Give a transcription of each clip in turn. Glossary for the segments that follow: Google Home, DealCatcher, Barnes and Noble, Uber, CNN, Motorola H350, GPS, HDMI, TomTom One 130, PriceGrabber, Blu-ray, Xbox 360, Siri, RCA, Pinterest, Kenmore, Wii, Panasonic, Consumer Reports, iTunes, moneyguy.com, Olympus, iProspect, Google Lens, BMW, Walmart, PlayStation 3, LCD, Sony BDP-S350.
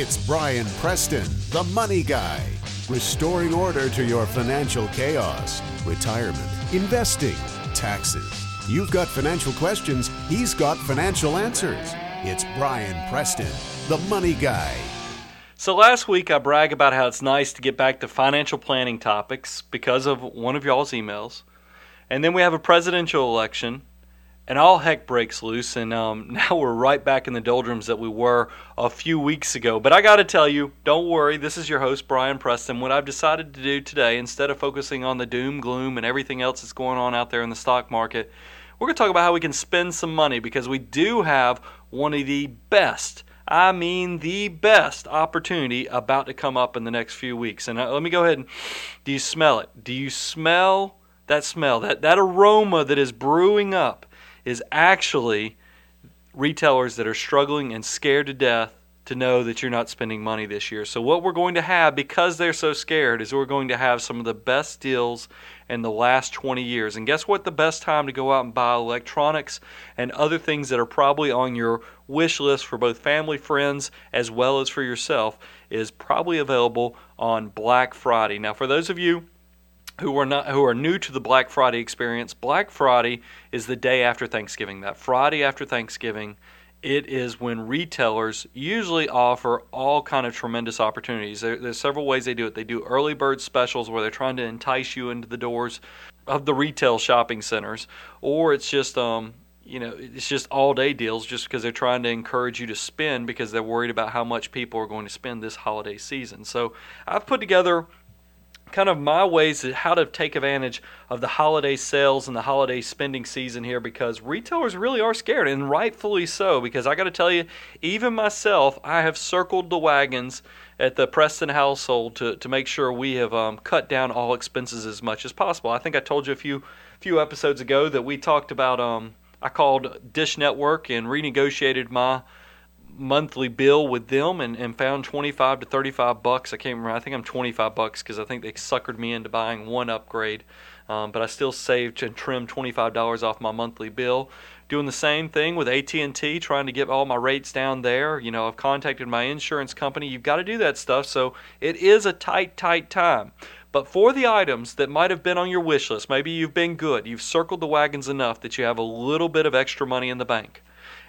It's Brian Preston, the Money Guy, restoring order to your financial chaos, retirement, investing, taxes. You've got financial questions, he's got financial answers. It's Brian Preston, the Money Guy. So last week I bragged about how it's nice to get back to financial planning topics because of one of y'all's emails. And then we have a presidential election, and all heck breaks loose, and now we're right back in the doldrums that we were a few weeks ago. But I got to tell you, don't worry, this is your host, Brian Preston. What I've decided to do today, instead of focusing on the doom, gloom, and everything else that's going on out there in the stock market, we're going to talk about how we can spend some money, because we do have one of the best, I mean the best, opportunity about to come up in the next few weeks. And let me go ahead and, do you smell it? Do you smell that smell? That aroma that is brewing up is actually retailers that are struggling and scared to death to know that you're not spending money this year. So what we're going to have, because they're so scared, is we're going to have some of the best deals in the last 20 years. And guess what? The best time to go out and buy electronics and other things that are probably on your wish list for both family, friends, as well as for yourself is probably available on Black Friday. Now, for those of you who are new to the Black Friday experience, Black Friday is the day after Thanksgiving. That Friday after Thanksgiving, it is when retailers usually offer all kind of tremendous opportunities. There's several ways they do it. They do early bird specials where they're trying to entice you into the doors of the retail shopping centers, or it's just it's just all-day deals just because they're trying to encourage you to spend because they're worried about how much people are going to spend this holiday season. So I've put together kind of my ways of how to take advantage of the holiday sales and the holiday spending season here, because retailers really are scared, and rightfully so, because I got to tell you, even myself, I have circled the wagons at the Preston household to make sure we have cut down all expenses as much as possible. I think I told you a few episodes ago that we talked about I called Dish Network and renegotiated my monthly bill with them and found $25 to $35. I can't remember. I think I'm $25 because I think they suckered me into buying one upgrade, but I still saved and trimmed $25 off my monthly bill. Doing the same thing with AT&T, trying to get all my rates down there. You know, I've contacted my insurance company. You've got to do that stuff. So it is a tight time. But for the items that might have been on your wish list, maybe you've been good, you've circled the wagons enough that you have a little bit of extra money in the bank.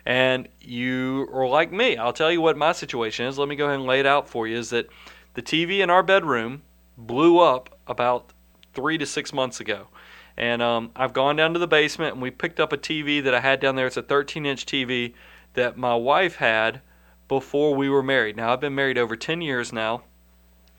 And you are like me. I'll tell you what my situation is. Let me go ahead and lay it out for you, is that the TV in our bedroom blew up about 3 to 6 months ago. And I've gone down to the basement, and we picked up a TV that I had down there. It's a 13-inch TV that my wife had before we were married. Now, I've been married over 10 years now,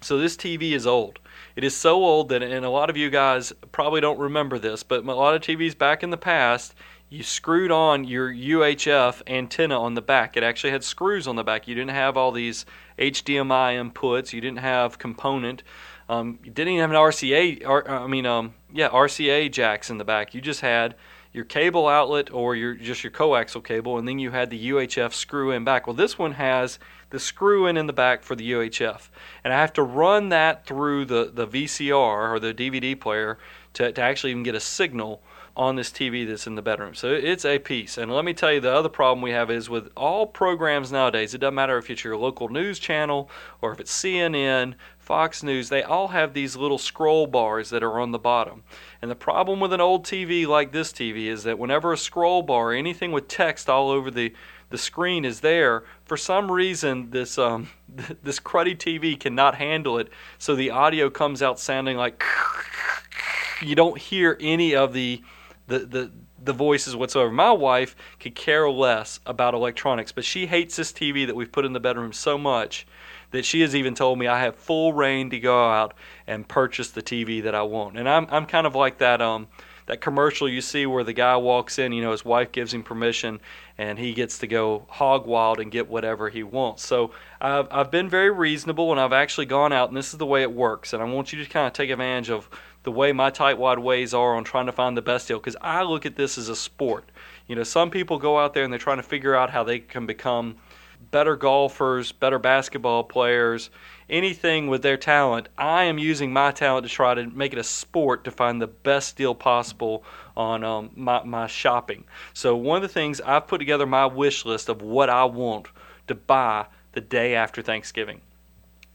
so this TV is old. It is so old that, and a lot of you guys probably don't remember this, but a lot of TVs back in the past, you screwed on your UHF antenna on the back. It actually had screws on the back. You didn't have all these HDMI inputs. You didn't have component. You didn't even have an RCA jacks in the back. You just had your cable outlet or your coaxial cable, and then you had the UHF screw in back. Well, this one has the screw in the back for the UHF, and I have to run that through the VCR or the DVD player to actually even get a signal on this TV that's in the bedroom. So it's a piece. And let me tell you, the other problem we have is with all programs nowadays, it doesn't matter if it's your local news channel or if it's CNN, Fox News, they all have these little scroll bars that are on the bottom. And the problem with an old TV like this TV is that whenever a scroll bar or anything with text all over the screen is there, for some reason this cruddy TV cannot handle it, so the audio comes out sounding like you don't hear any of the voices whatsoever. My wife could care less about electronics, but she hates this TV that we've put in the bedroom so much that she has even told me I have full reign to go out and purchase the TV that I want. And I'm kind of like that commercial you see where the guy walks in, you know, his wife gives him permission and he gets to go hog wild and get whatever he wants. So I've been very reasonable, and I've actually gone out, and this is the way it works. And I want you to kind of take advantage of the way my tight wad ways are on trying to find the best deal, because I look at this as a sport. You know, some people go out there and they're trying to figure out how they can become better golfers, better basketball players, anything with their talent. I am using my talent to try to make it a sport to find the best deal possible on my shopping. So one of the things, I've put together my wish list of what I want to buy the day after Thanksgiving.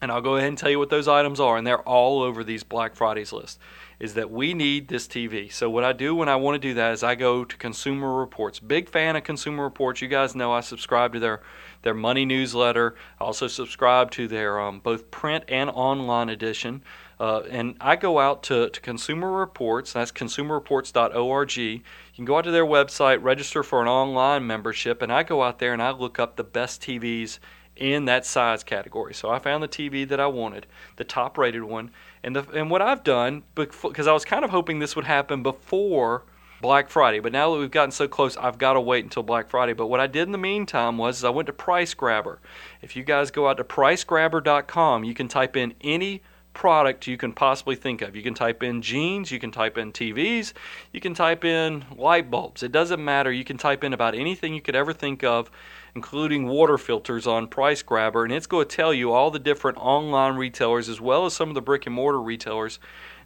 And I'll go ahead and tell you what those items are, and they're all over these Black Fridays list, is that we need this TV. So what I do when I want to do that is I go to Consumer Reports. Big fan of Consumer Reports. You guys know I subscribe to their money newsletter. I also subscribe to their both print and online edition. And I go out to Consumer Reports. That's consumerreports.org. You can go out to their website, register for an online membership, and I go out there and I look up the best TVs in that size category. So I found the TV that I wanted, the top rated one. And what I've done, because I was kind of hoping this would happen before Black Friday, but now that we've gotten so close, I've got to wait until Black Friday. But what I did in the meantime was I went to PriceGrabber. If you guys go out to PriceGrabber.com, you can type in any product you can possibly think of. You can type in jeans, you can type in TVs, you can type in light bulbs. It doesn't matter. You can type in about anything you could ever think of, including water filters on PriceGrabber, and it's going to tell you all the different online retailers as well as some of the brick and mortar retailers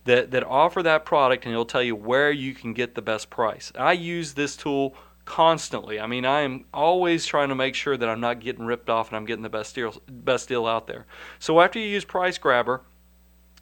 that offer that product, and it'll tell you where you can get the best price. I use this tool constantly. I mean, I am always trying to make sure that I'm not getting ripped off and I'm getting the best deal out there. So after you use PriceGrabber,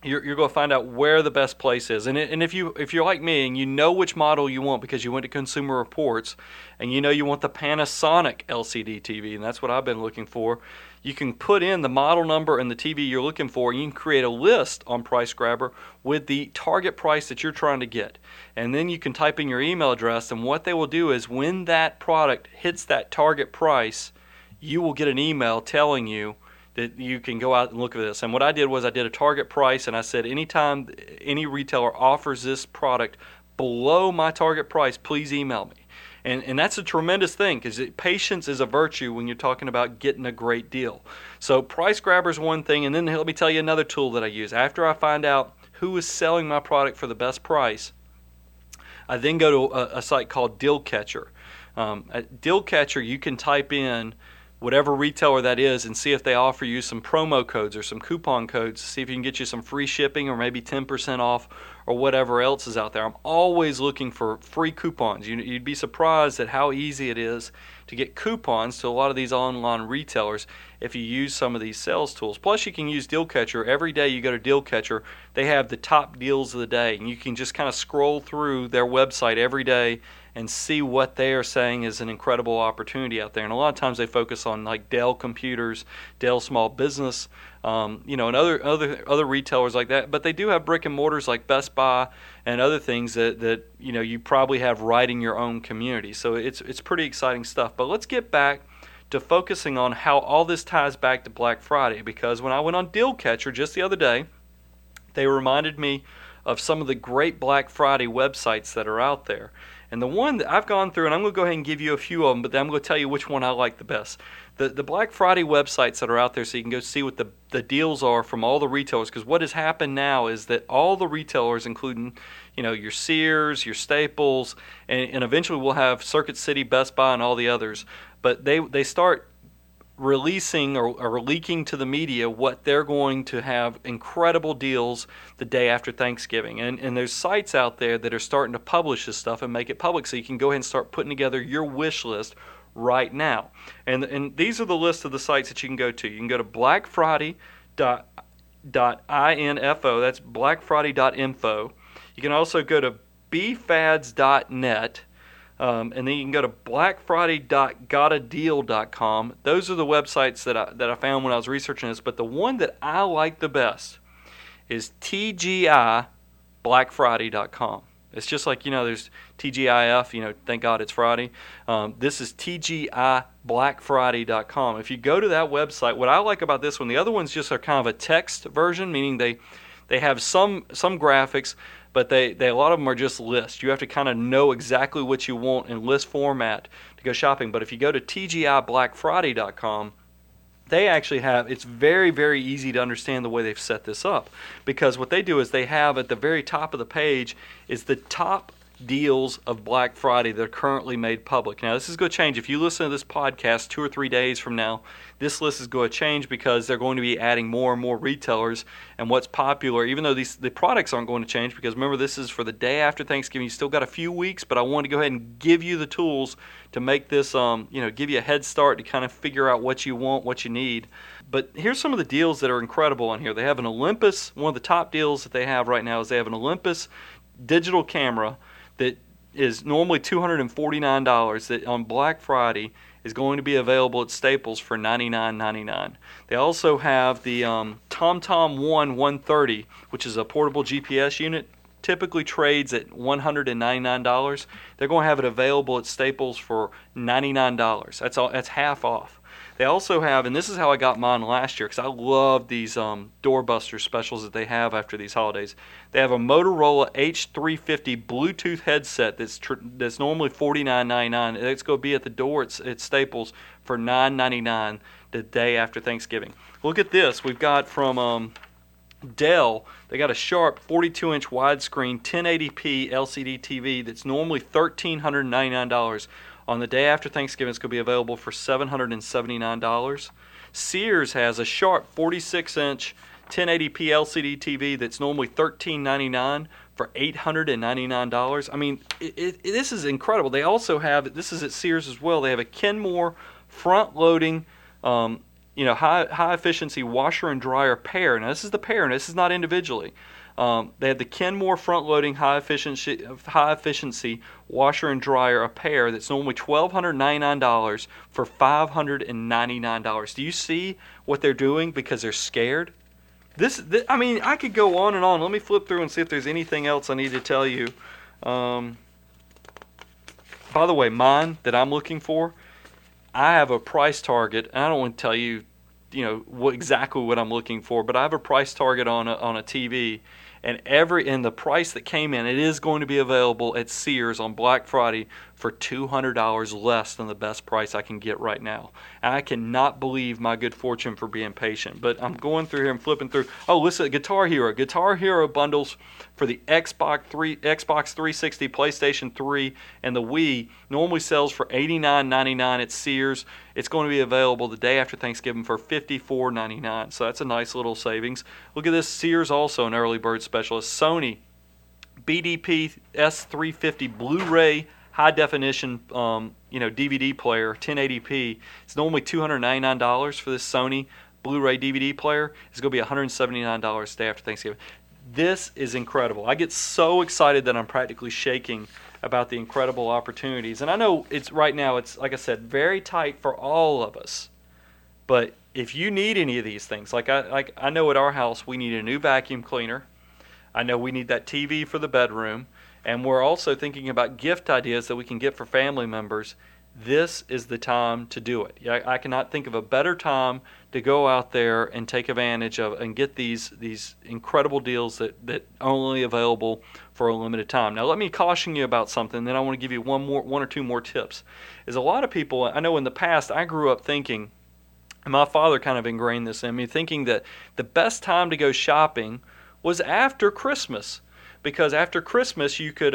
you're going to find out where the best place is. And if you're like me and you know which model you want because you went to Consumer Reports and you know you want the Panasonic LCD TV, and that's what I've been looking for, you can put in the model number and the TV you're looking for, and you can create a list on PriceGrabber with the target price that you're trying to get. And then you can type in your email address, and what they will do is when that product hits that target price, you will get an email telling you that you can go out and look at this. And what I did was I did a target price, and I said anytime any retailer offers this product below my target price, please email me. And that's a tremendous thing, because patience is a virtue when you're talking about getting a great deal. So PriceGrabber is one thing, and then let me tell you another tool that I use. After I find out who is selling my product for the best price, I then go to a site called DealCatcher. At DealCatcher, you can type in whatever retailer that is and see if they offer you some promo codes or some coupon codes, see if you can get you some free shipping or maybe 10% off or whatever else is out there. I'm always looking for free coupons. You'd be surprised at how easy it is to get coupons to a lot of these online retailers if you use some of these sales tools. Plus, you can use DealCatcher. Every day you go to DealCatcher, they have the top deals of the day, and you can just kind of scroll through their website every day and see what they are saying is an incredible opportunity out there. And a lot of times they focus on like Dell Computers, Dell Small Business, and other retailers like that. But they do have brick and mortars like Best Buy and other things that you probably have right in your own community. So it's pretty exciting stuff. But let's get back to focusing on how all this ties back to Black Friday, because when I went on DealCatcher just the other day, they reminded me of some of the great Black Friday websites that are out there. And the one that I've gone through, and I'm going to go ahead and give you a few of them, but then I'm going to tell you which one I like the best. The Black Friday websites that are out there, so you can go see what the deals are from all the retailers, because what has happened now is that all the retailers, including your Sears, your Staples, and eventually we'll have Circuit City, Best Buy, and all the others, but they start releasing or leaking to the media what they're going to have incredible deals the day after Thanksgiving. And there's sites out there that are starting to publish this stuff and make it public, so you can go ahead and start putting together your wish list right now. And these are the list of the sites that you can go to. You can go to blackfriday.info, that's blackfriday.info. You can also go to bfads.net. And then you can go to blackfriday.gotadeal.com. Those are the websites that I found when I was researching this. But the one that I like the best is tgiblackfriday.com. It's just like, there's TGIF, thank God it's Friday. This is tgiblackfriday.com. If you go to that website, what I like about this one, the other ones just are kind of a text version, meaning they have some graphics, but a lot of them are just lists. You have to kind of know exactly what you want in list format to go shopping. But if you go to tgiblackfriday.com, they actually have, it's very, very easy to understand the way they've set this up, because what they do is they have at the very top of the page is the top deals of Black Friday that are currently made public. Now, this is going to change. If you listen to this podcast 2 or 3 days from now, this list is going to change because they're going to be adding more and more retailers and what's popular, even though the products aren't going to change, because remember, this is for the day after Thanksgiving. You still got a few weeks, but I wanted to go ahead and give you the tools to make this, give you a head start to kind of figure out what you want, what you need. But here's some of the deals that are incredible on here. They have an Olympus. One of the top deals that they have right now is they have an Olympus digital camera that is normally $249 that on Black Friday is going to be available at Staples for $99.99. They also have the TomTom One 130, which is a portable GPS unit, typically trades at $199. They're going to have it available at Staples for $99. That's all. That's half off. They also have, and this is how I got mine last year, because I love these doorbuster specials that they have after these holidays. They have a Motorola H350 Bluetooth headset that's normally $49.99. It's going to be at the door at Staples for $9.99 the day after Thanksgiving. Look at this. We've got from Dell, they got a Sharp 42-inch widescreen 1080p LCD TV that's normally $1,399. On the day after Thanksgiving, it's going to be available for $779. Sears has a Sharp 46-inch 1080p LCD TV that's normally $1,399 for $899. I mean, this is incredible. They also have, this is at Sears as well, they have a Kenmore front-loading high-efficiency washer and dryer pair. Now, this is the pair. Now, this is not individually. They have the Kenmore front-loading high-efficiency washer and dryer, a pair that's normally $1,299 for $599. Do you see what they're doing? Because they're scared. I could go on and on. Let me flip through and see if there's anything else I need to tell you. By the way, mine that I'm looking for, I have a price target, and I don't want to tell you, exactly what I'm looking for, but I have a price target on a TV, and the price that came in, it is going to be available at Sears on Black Friday for $200 less than the best price I can get right now. And I cannot believe my good fortune for being patient, but I'm going through here and flipping through. Oh, listen, Guitar Hero bundles for the Xbox 360, PlayStation 3, and the Wii normally sells for $89.99 at Sears. It's going to be available the day after Thanksgiving for $54.99, so that's a nice little savings. Look at this, Sears also an early bird specialist. Sony BDP-S350 Blu-ray high-definition DVD player, 1080p. It's normally $299 for this Sony Blu-ray DVD player. It's going to be $179 the day after Thanksgiving. This is incredible. I get so excited that I'm practically shaking about the incredible opportunities. And I know it's, like I said, very tight for all of us. But if you need any of these things, I know at our house we need a new vacuum cleaner. I know we need that TV for the bedroom. And we're also thinking about gift ideas that we can get for family members. This is the time to do it. I cannot think of a better time to go out there and take advantage of and get these incredible deals that are only available for a limited time. Now, let me caution you about something, then I want to give you one or two more tips. Is a lot of people, I know in the past I grew up thinking, and my father kind of ingrained this in me, thinking that the best time to go shopping was after Christmas, because after Christmas you could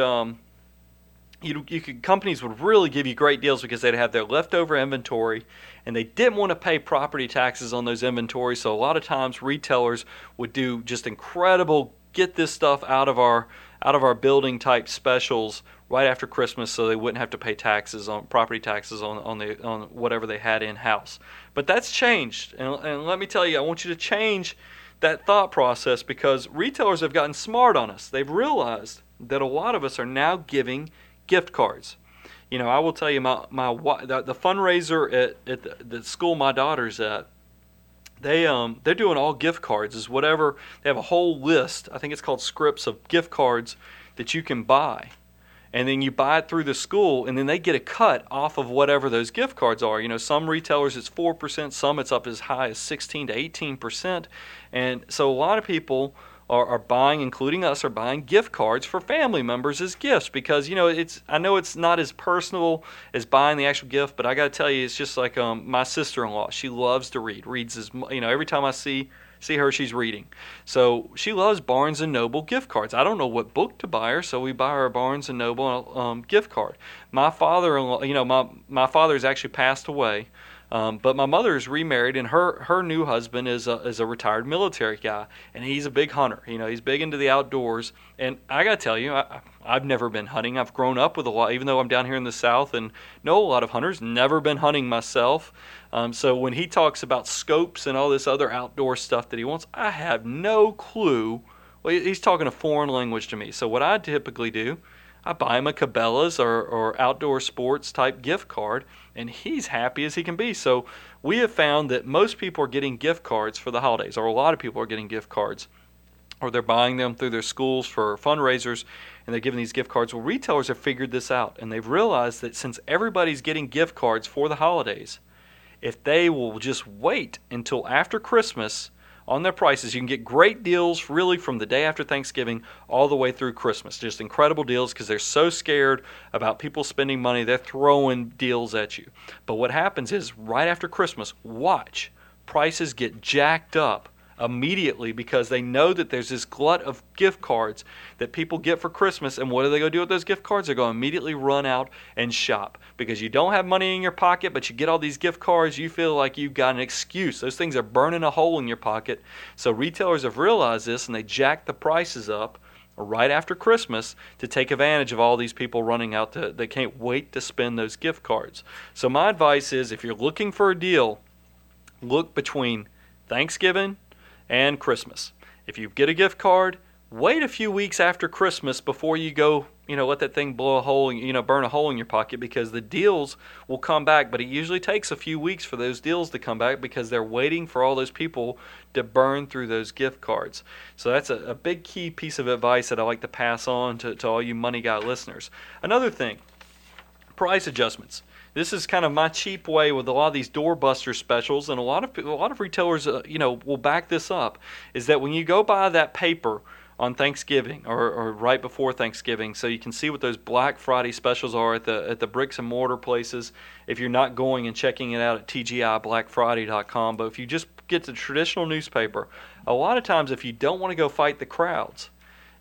companies would really give you great deals because they'd have their leftover inventory, and they didn't want to pay property taxes on those inventories. So a lot of times retailers would do just incredible get this stuff out of our building type specials right after Christmas, so they wouldn't have to pay property taxes on whatever they had in house. But that's changed, and let me tell you, I want you to change that thought process, because retailers have gotten smart on us. They've realized that a lot of us are now giving gift cards. I will tell you, the fundraiser at the school my daughter's at, they're doing all gift cards. Is whatever, they have a whole list, I think it's called scripts, of gift cards that you can buy, and then you buy it through the school, and then they get a cut off of whatever those gift cards are. Some retailers it's 4%, some it's up as high as 16 to 18%, and so a lot of people are buying, including us, are buying gift cards for family members as gifts because, you know, it's, I know it's not as personal as buying the actual gift, but I got to tell you, it's just like my sister-in-law. She loves to read, reads as, you know, every time I see her, she's reading. So she loves Barnes and Noble gift cards. I don't know what book to buy her, so we buy her a Barnes and Noble gift card. My father-in-law, you know, my father's actually passed away. But my mother is remarried, and her new husband is a retired military guy, and he's a big hunter. You know, he's big into the outdoors. And I gotta tell you, I've never been hunting. I've grown up with a lot, even though I'm down here in the South and know a lot of hunters. Never been hunting myself. So when he talks about scopes and all this other outdoor stuff that he wants, I have no clue. Well, he's talking a foreign language to me. So what I typically do, I buy him a Cabela's or outdoor sports type gift card, and he's happy as he can be. So we have found that most people are getting gift cards for the holidays, or a lot of people are getting gift cards, or they're buying them through their schools for fundraisers, and they're giving these gift cards. Well, retailers have figured this out, and they've realized that since everybody's getting gift cards for the holidays, if they will just wait until after Christmas on their prices, you can get great deals really from the day after Thanksgiving all the way through Christmas. Just incredible deals because they're so scared about people spending money. They're throwing deals at you. But what happens is right after Christmas, watch, prices get jacked up immediately because they know that there's this glut of gift cards that people get for Christmas. And what are they going to do with those gift cards? They're going to immediately run out and shop because you don't have money in your pocket, but you get all these gift cards. You feel like you've got an excuse. Those things are burning a hole in your pocket. So retailers have realized this, and they jack the prices up right after Christmas to take advantage of all these people running out. They can't wait to spend those gift cards. So my advice is, if you're looking for a deal, look between Thanksgiving and Christmas. If you get a gift card, wait a few weeks after Christmas before you go, you know, let that thing blow a hole, you know, burn a hole in your pocket, because the deals will come back, but it usually takes a few weeks for those deals to come back because they're waiting for all those people to burn through those gift cards. So that's a big key piece of advice that I like to pass on to all you Money Guy listeners. Another thing, price adjustments. This is kind of my cheap way with a lot of these doorbuster specials, and a lot of retailers, you know, will back this up. Is that when you go buy that paper on Thanksgiving or right before Thanksgiving, so you can see what those Black Friday specials are at the bricks and mortar places. If you're not going and checking it out at tgiblackfriday.com, but if you just get the traditional newspaper, a lot of times if you don't want to go fight the crowds,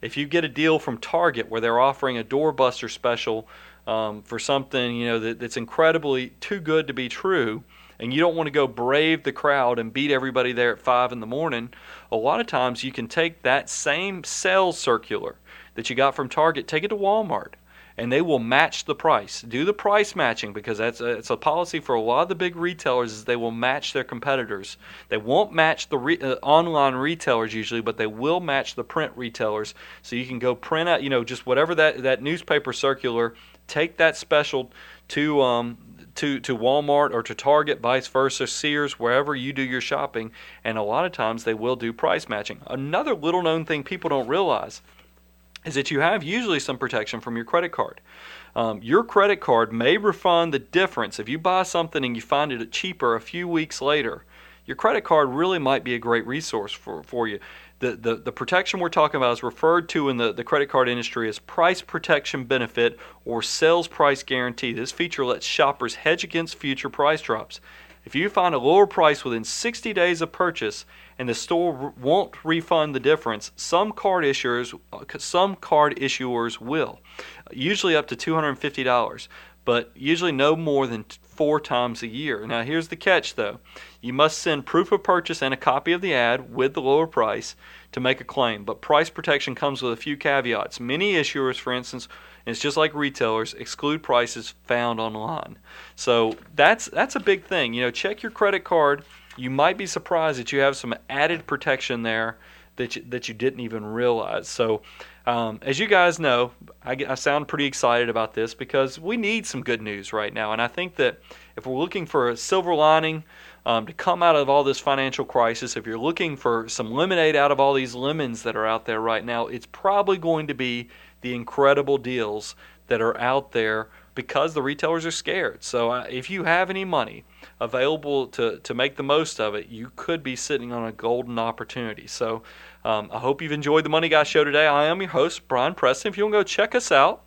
if you get a deal from Target where they're offering a doorbuster special. For something, you know, that's incredibly too good to be true, and you don't want to go brave the crowd and beat everybody there at 5 in the morning, a lot of times you can take that same sales circular that you got from Target, take it to Walmart, and they will match the price. Do the price matching, because it's a policy for a lot of the big retailers is they will match their competitors. They won't match the online retailers usually, but they will match the print retailers. So you can go print out, you know, just whatever that newspaper circular, take that special to Walmart or to Target, vice versa, Sears, wherever you do your shopping, and a lot of times they will do price matching. Another little known thing people don't realize is that you have usually some protection from your credit card. Your credit card may refund the difference. If you buy something and you find it cheaper a few weeks later, your credit card really might be a great resource for you. The protection we're talking about is referred to in the credit card industry as price protection benefit or sales price guarantee. This feature lets shoppers hedge against future price drops. If you find a lower price within 60 days of purchase and the store won't refund the difference, some card issuers will, usually up to $250, but usually no more than 4 times a year. Now here's the catch though. You must send proof of purchase and a copy of the ad with the lower price to make a claim, but price protection comes with a few caveats. Many issuers, for instance, and it's just like retailers, exclude prices found online. So that's a big thing. You know, check your credit card. You might be surprised that you have some added protection there that you didn't even realize. So as you guys know, I sound pretty excited about this because we need some good news right now. And I think that if we're looking for a silver lining to come out of all this financial crisis, if you're looking for some lemonade out of all these lemons that are out there right now, it's probably going to be the incredible deals that are out there because the retailers are scared. So if you have any money available to make the most of it, you could be sitting on a golden opportunity. So I hope you've enjoyed the Money Guy Show today. I am your host, Brian Preston. If you want to go check us out,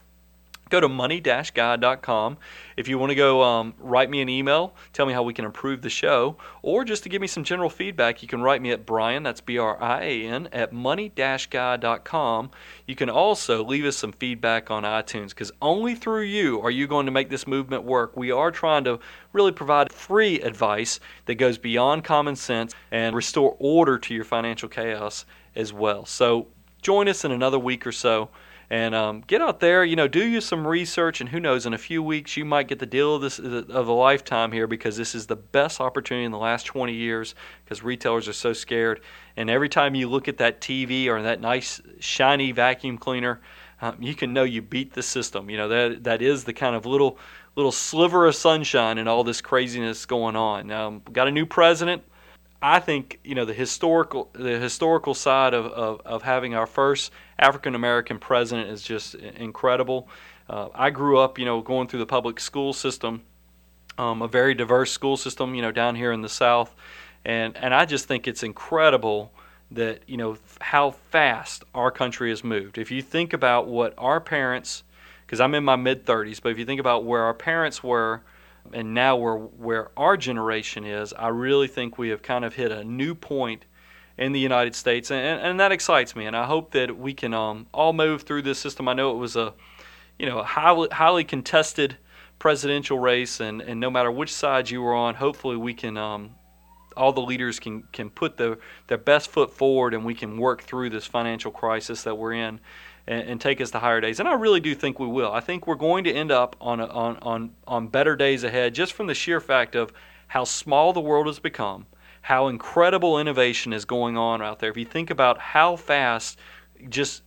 go to money-guy.com. If you want to go write me an email, tell me how we can improve the show, or just to give me some general feedback, you can write me at Brian, that's B-R-I-A-N, at money-guy.com. You can also leave us some feedback on iTunes, because only through you are you going to make this movement work. We are trying to really provide free advice that goes beyond common sense and restore order to your financial chaos as well. So join us in another week or so. And get out there, you know, do you some research, and who knows, in a few weeks you might get the deal of a lifetime here, because this is the best opportunity in the last 20 years because retailers are so scared. And every time you look at that TV or that nice, shiny vacuum cleaner, you can know you beat the system. You know, that is the kind of little sliver of sunshine in all this craziness going on. Got a new president. I think, you know, the historical side of having our first African American president is just incredible. I grew up, you know, going through the public school system, a very diverse school system, you know, down here in the South, and I just think it's incredible that, you know, how fast our country has moved. If you think about what our parents, because I'm in my mid 30s, but if you think about where our parents were, and now we're where our generation is, I really think we have kind of hit a new point in the United States, and that excites me. And I hope that we can all move through this system. I know it was a highly contested presidential race, and no matter which side you were on, hopefully we can all the leaders can put their best foot forward, and we can work through this financial crisis that we're in and take us to higher days. And I really do think we will. I think we're going to end up on better days ahead, just from the sheer fact of how small the world has become, how incredible innovation is going on out there. If you think about how fast just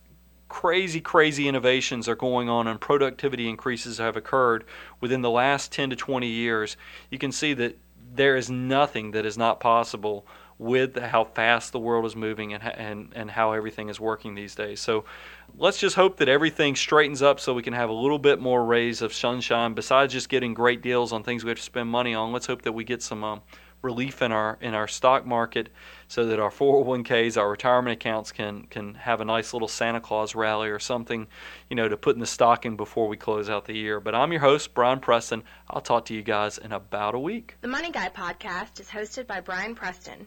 crazy innovations are going on and productivity increases have occurred within the last 10 to 20 years, you can see that there is nothing that is not possible with how fast the world is moving and how everything is working these days. So let's just hope that everything straightens up so we can have a little bit more rays of sunshine. Besides just getting great deals on things we have to spend money on, let's hope that we get some relief in our stock market so that our 401ks, our retirement accounts can have a nice little Santa Claus rally or something, you know, to put in the stocking before we close out the year. But I'm your host, Brian Preston. I'll talk to you guys in about a week. The Money Guy podcast is hosted by Brian Preston.